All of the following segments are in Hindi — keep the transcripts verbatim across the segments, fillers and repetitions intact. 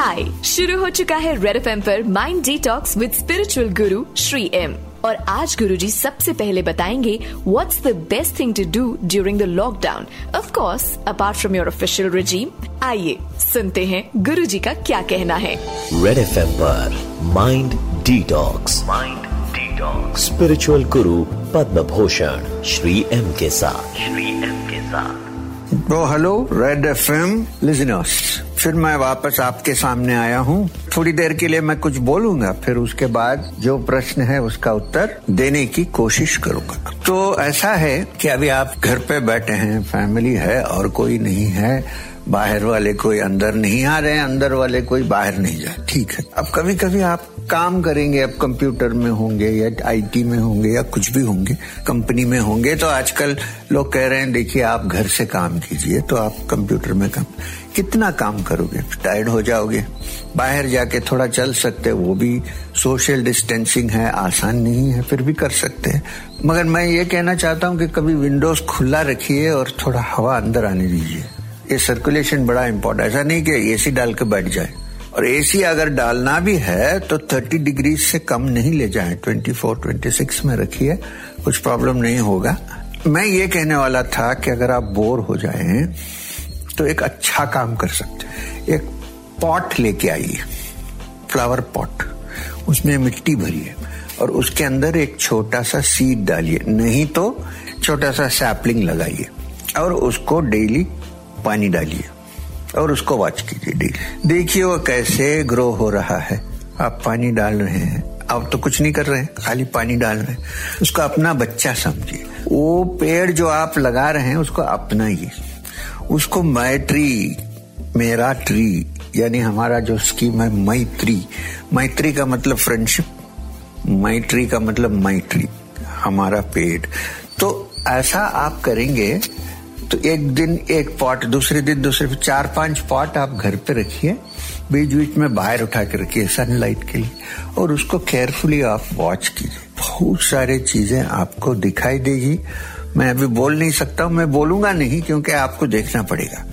हाय, शुरू हो चुका है रेड एफ एम पर mind detox with spiritual guru Shri M. और आज गुरुजी सबसे पहले बताएंगे what's the best thing to do during the lockdown, of course apart from your official regime. आइए सुनते हैं गुरुजी का क्या कहना है। रेड एफ एम पर mind detox, mind detox spiritual गुरु पद्म भूषण श्री एम के साथ श्री एम के साथ तो hello Red F M listeners, फिर मैं वापस आपके सामने आया हूँ। थोड़ी देर के लिए मैं कुछ बोलूंगा, फिर उसके बाद जो प्रश्न है उसका उत्तर देने की कोशिश करूंगा। तो ऐसा है कि अभी आप घर पे बैठे हैं, फैमिली है और कोई नहीं है, बाहर वाले कोई अंदर नहीं आ रहे, अंदर वाले कोई बाहर नहीं जा, ठीक है। अब कभी कभी आप काम करेंगे, आप कंप्यूटर में होंगे या आईटी में होंगे या कुछ भी होंगे, कंपनी में होंगे, तो आजकल लोग कह रहे हैं देखिए आप घर से काम कीजिए, तो आप कंप्यूटर में काम कितना काम करोगे, टायर्ड हो जाओगे। बाहर जाके थोड़ा चल सकते, वो भी सोशल डिस्टेंसिंग है, आसान नहीं है, फिर भी कर सकते हैं। मगर मैं ये कहना चाहता हूँ कि कभी विंडोज खुला रखिए और थोड़ा हवा अंदर आने दीजिए। ये सर्कुलेशन बड़ा इम्पोर्टेंट, ऐसा नहीं कि एसी डाल के बैठ जाए। और एसी अगर डालना भी है तो तीस डिग्री से कम नहीं ले जाए, चौबीस, छब्बीस में रखिए, कुछ प्रॉब्लम नहीं होगा। मैं ये कहने वाला था कि अगर आप बोर हो जाए तो एक अच्छा काम कर सकते, एक पॉट लेके आइए, फ्लावर पॉट, उसमें मिट्टी भरिए और उसके अंदर एक छोटा सा सीड डालिए, नहीं तो छोटा सा सैपलिंग लगाइए और उसको डेली पानी डालिए और उसको वॉच कीजिए, देखिए वो कैसे ग्रो हो रहा है। आप पानी डाल रहे हैं, आप तो कुछ नहीं कर रहे हैं, खाली पानी डाल रहे हैं। उसको अपना बच्चा समझिए, वो पेड़ जो आप लगा रहे हैं उसको अपनाइए, उसको माय ट्री, मेरा ट्री, यानी हमारा जो स्कीम है मैत्री, मैत्री का मतलब फ्रेंडशिप, मैत्री का मतलब मैत्री, हमारा पेड़। तो ऐसा आप करेंगे तो एक दिन एक पॉट, दूसरे दिन दूसरे, चार पांच पॉट आप घर पे रखिए, बीच बीच में बाहर उठा के रखिए सनलाइट के लिए, और उसको केयरफुली आप वॉच कीजिए। बहुत सारे चीजें आपको दिखाई देगी, मैं अभी बोल नहीं सकता हूं, मैं बोलूंगा नहीं क्योंकि आपको देखना पड़ेगा।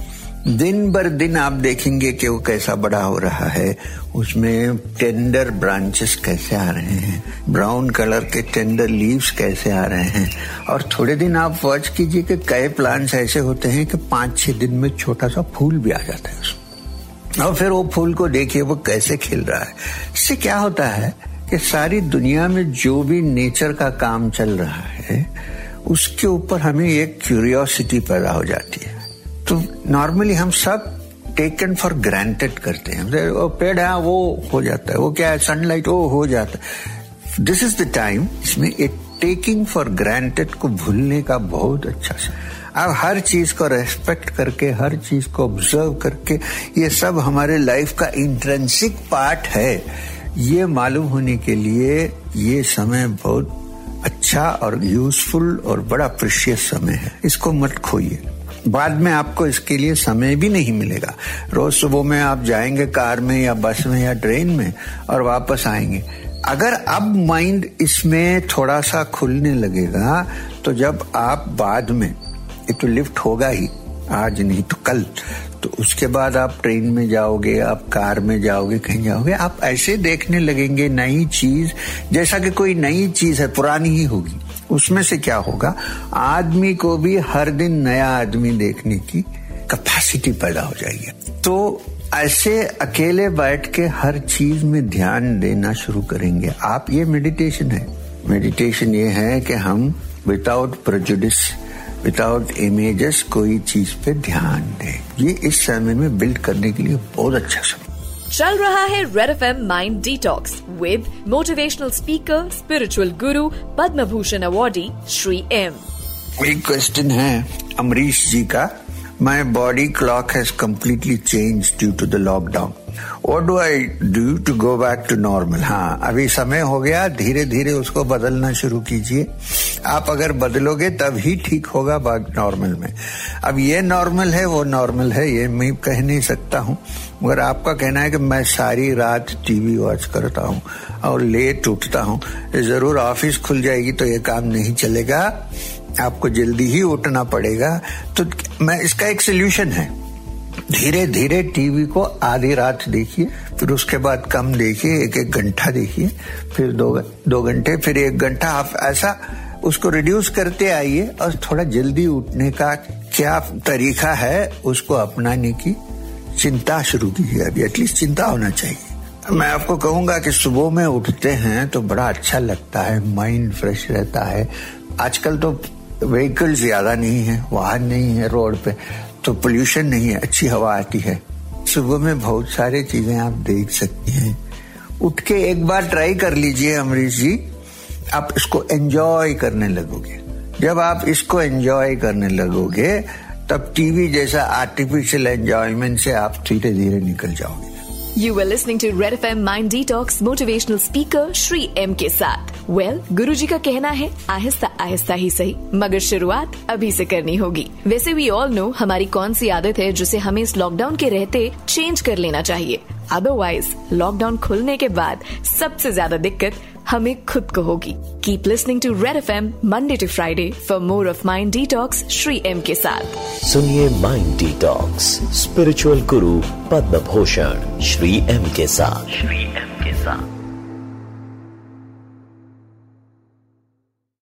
दिन बर दिन आप देखेंगे कि वो कैसा बड़ा हो रहा है, उसमें टेंडर ब्रांचेस कैसे आ रहे हैं, ब्राउन कलर के टेंडर लीव्स कैसे आ रहे हैं। और थोड़े दिन आप वॉच कीजिए कि कई प्लांट्स ऐसे होते हैं कि पांच छह दिन में छोटा सा फूल भी आ जाता है, और फिर वो फूल को देखिए वो कैसे खिल रहा है। इससे क्या होता है कि सारी दुनिया में जो भी नेचर का काम चल रहा है उसके ऊपर हमें एक क्यूरियोसिटी पैदा हो जाती है। तो नॉर्मली हम सब टेकन फॉर ग्रांटेड करते हैं, वो पेड़ है वो हो जाता है, वो क्या है सनलाइट, वो हो जाता है। दिस इज द टाइम, इसमें एक टेकिंग फॉर ग्रांटेड को भूलने का बहुत अच्छा सा। अब हर चीज को रेस्पेक्ट करके, हर चीज को ऑब्जर्व करके, ये सब हमारे लाइफ का इंट्रेंसिक पार्ट है। ये मालूम होने के लिए ये समय बहुत अच्छा और यूजफुल और बड़ा प्रीशियस समय है, इसको मत खोइए। बाद में आपको इसके लिए समय भी नहीं मिलेगा। रोज सुबह में आप जाएंगे कार में या बस में या ट्रेन में और वापस आएंगे। अगर अब माइंड इसमें थोड़ा सा खुलने लगेगा तो जब आप बाद में, ये तो लिफ्ट होगा ही, आज नहीं तो कल, तो उसके बाद आप ट्रेन में जाओगे, आप कार में जाओगे, कहीं जाओगे, आप ऐसे देखने लगेंगे नई चीज, जैसा कि कोई नई चीज है, पुरानी ही होगी। उसमें से क्या होगा, आदमी को भी हर दिन नया आदमी देखने की कैपेसिटी पैदा हो जाएगी। तो ऐसे अकेले बैठ के हर चीज में ध्यान देना शुरू करेंगे आप। ये मेडिटेशन है, मेडिटेशन ये है कि हम विदाउट प्रेजुडिस, विदाउट इमेजेस कोई चीज पे ध्यान दें। ये इस समय में बिल्ड करने के लिए बहुत अच्छा समय चल रहा है। Red F M mind detox with motivational speaker spiritual Guru Padma Bhushan awardee Shri M. एक क्वेश्चन है अमरीश जी का, my body clock has completely change due to the lockdown, what do I do to go back to normal. हाँ, अभी समय हो गया, धीरे धीरे उसको बदलना शुरू कीजिए। आप अगर बदलोगे तब ही ठीक होगा बैक नॉर्मल में। अब ये नॉर्मल है वो नॉर्मल है ये मैं कह नहीं सकता हूँ, मगर आपका कहना है कि मैं सारी रात टीवी वॉच करता हूँ और लेट उठता हूँ, जरूर ऑफिस खुल जाएगी तो ये काम नहीं चलेगा, आपको जल्दी ही उठना पड़ेगा। तो मैं इसका एक सोल्यूशन है, धीरे धीरे टीवी को आधी रात देखिए, फिर उसके बाद कम देखिए, एक एक घंटा देखिए, फिर दो दो घंटे, फिर एक घंटा, आप ऐसा उसको रिड्यूस करते आइए। और थोड़ा जल्दी उठने का क्या तरीका है उसको अपनाने की चिंता शुरू कीजिए। अभी एटलीस्ट चिंता होना चाहिए। मैं आपको कहूंगा कि सुबह में उठते हैं तो बड़ा अच्छा लगता है, माइंड फ्रेश रहता है। आजकल तो व्हीकल्स ज्यादा नहीं है, वाहन नहीं है रोड पे, तो पोल्यूशन नहीं है, अच्छी हवा आती है। सुबह में बहुत सारी चीजें आप देख सकते हैं। उठ के एक बार ट्राई कर लीजिए अमरीश जी, आप इसको एंजॉय करने लगोगे। जब आप इसको एंजॉय करने लगोगे तब टीवी जैसा आर्टिफिशियल एंजॉयमेंट से आप धीरे धीरे निकल जाओगे। You were listening to Red F M Mind Detox motivational speaker Shri M के साथ। Well, गुरुजी का कहना है आहिस्ता आहिस्ता ही सही, मगर शुरुआत अभी से करनी होगी। वैसे वी ऑल नो हमारी कौन सी आदत है जिसे हमें इस लॉकडाउन के रहते चेंज कर लेना चाहिए। अदरवाइज लॉकडाउन खुलने के बाद सबसे ज्यादा दिक्कत हमें खुद को होगी। Keep listening to Red F M Monday to Friday for more of mind detox Shri M के साथ। सुनिए माइंड डिटॉक्स स्पिरिचुअल गुरु पद्म भूषण श्री एम के साथ श्री एम के साथ।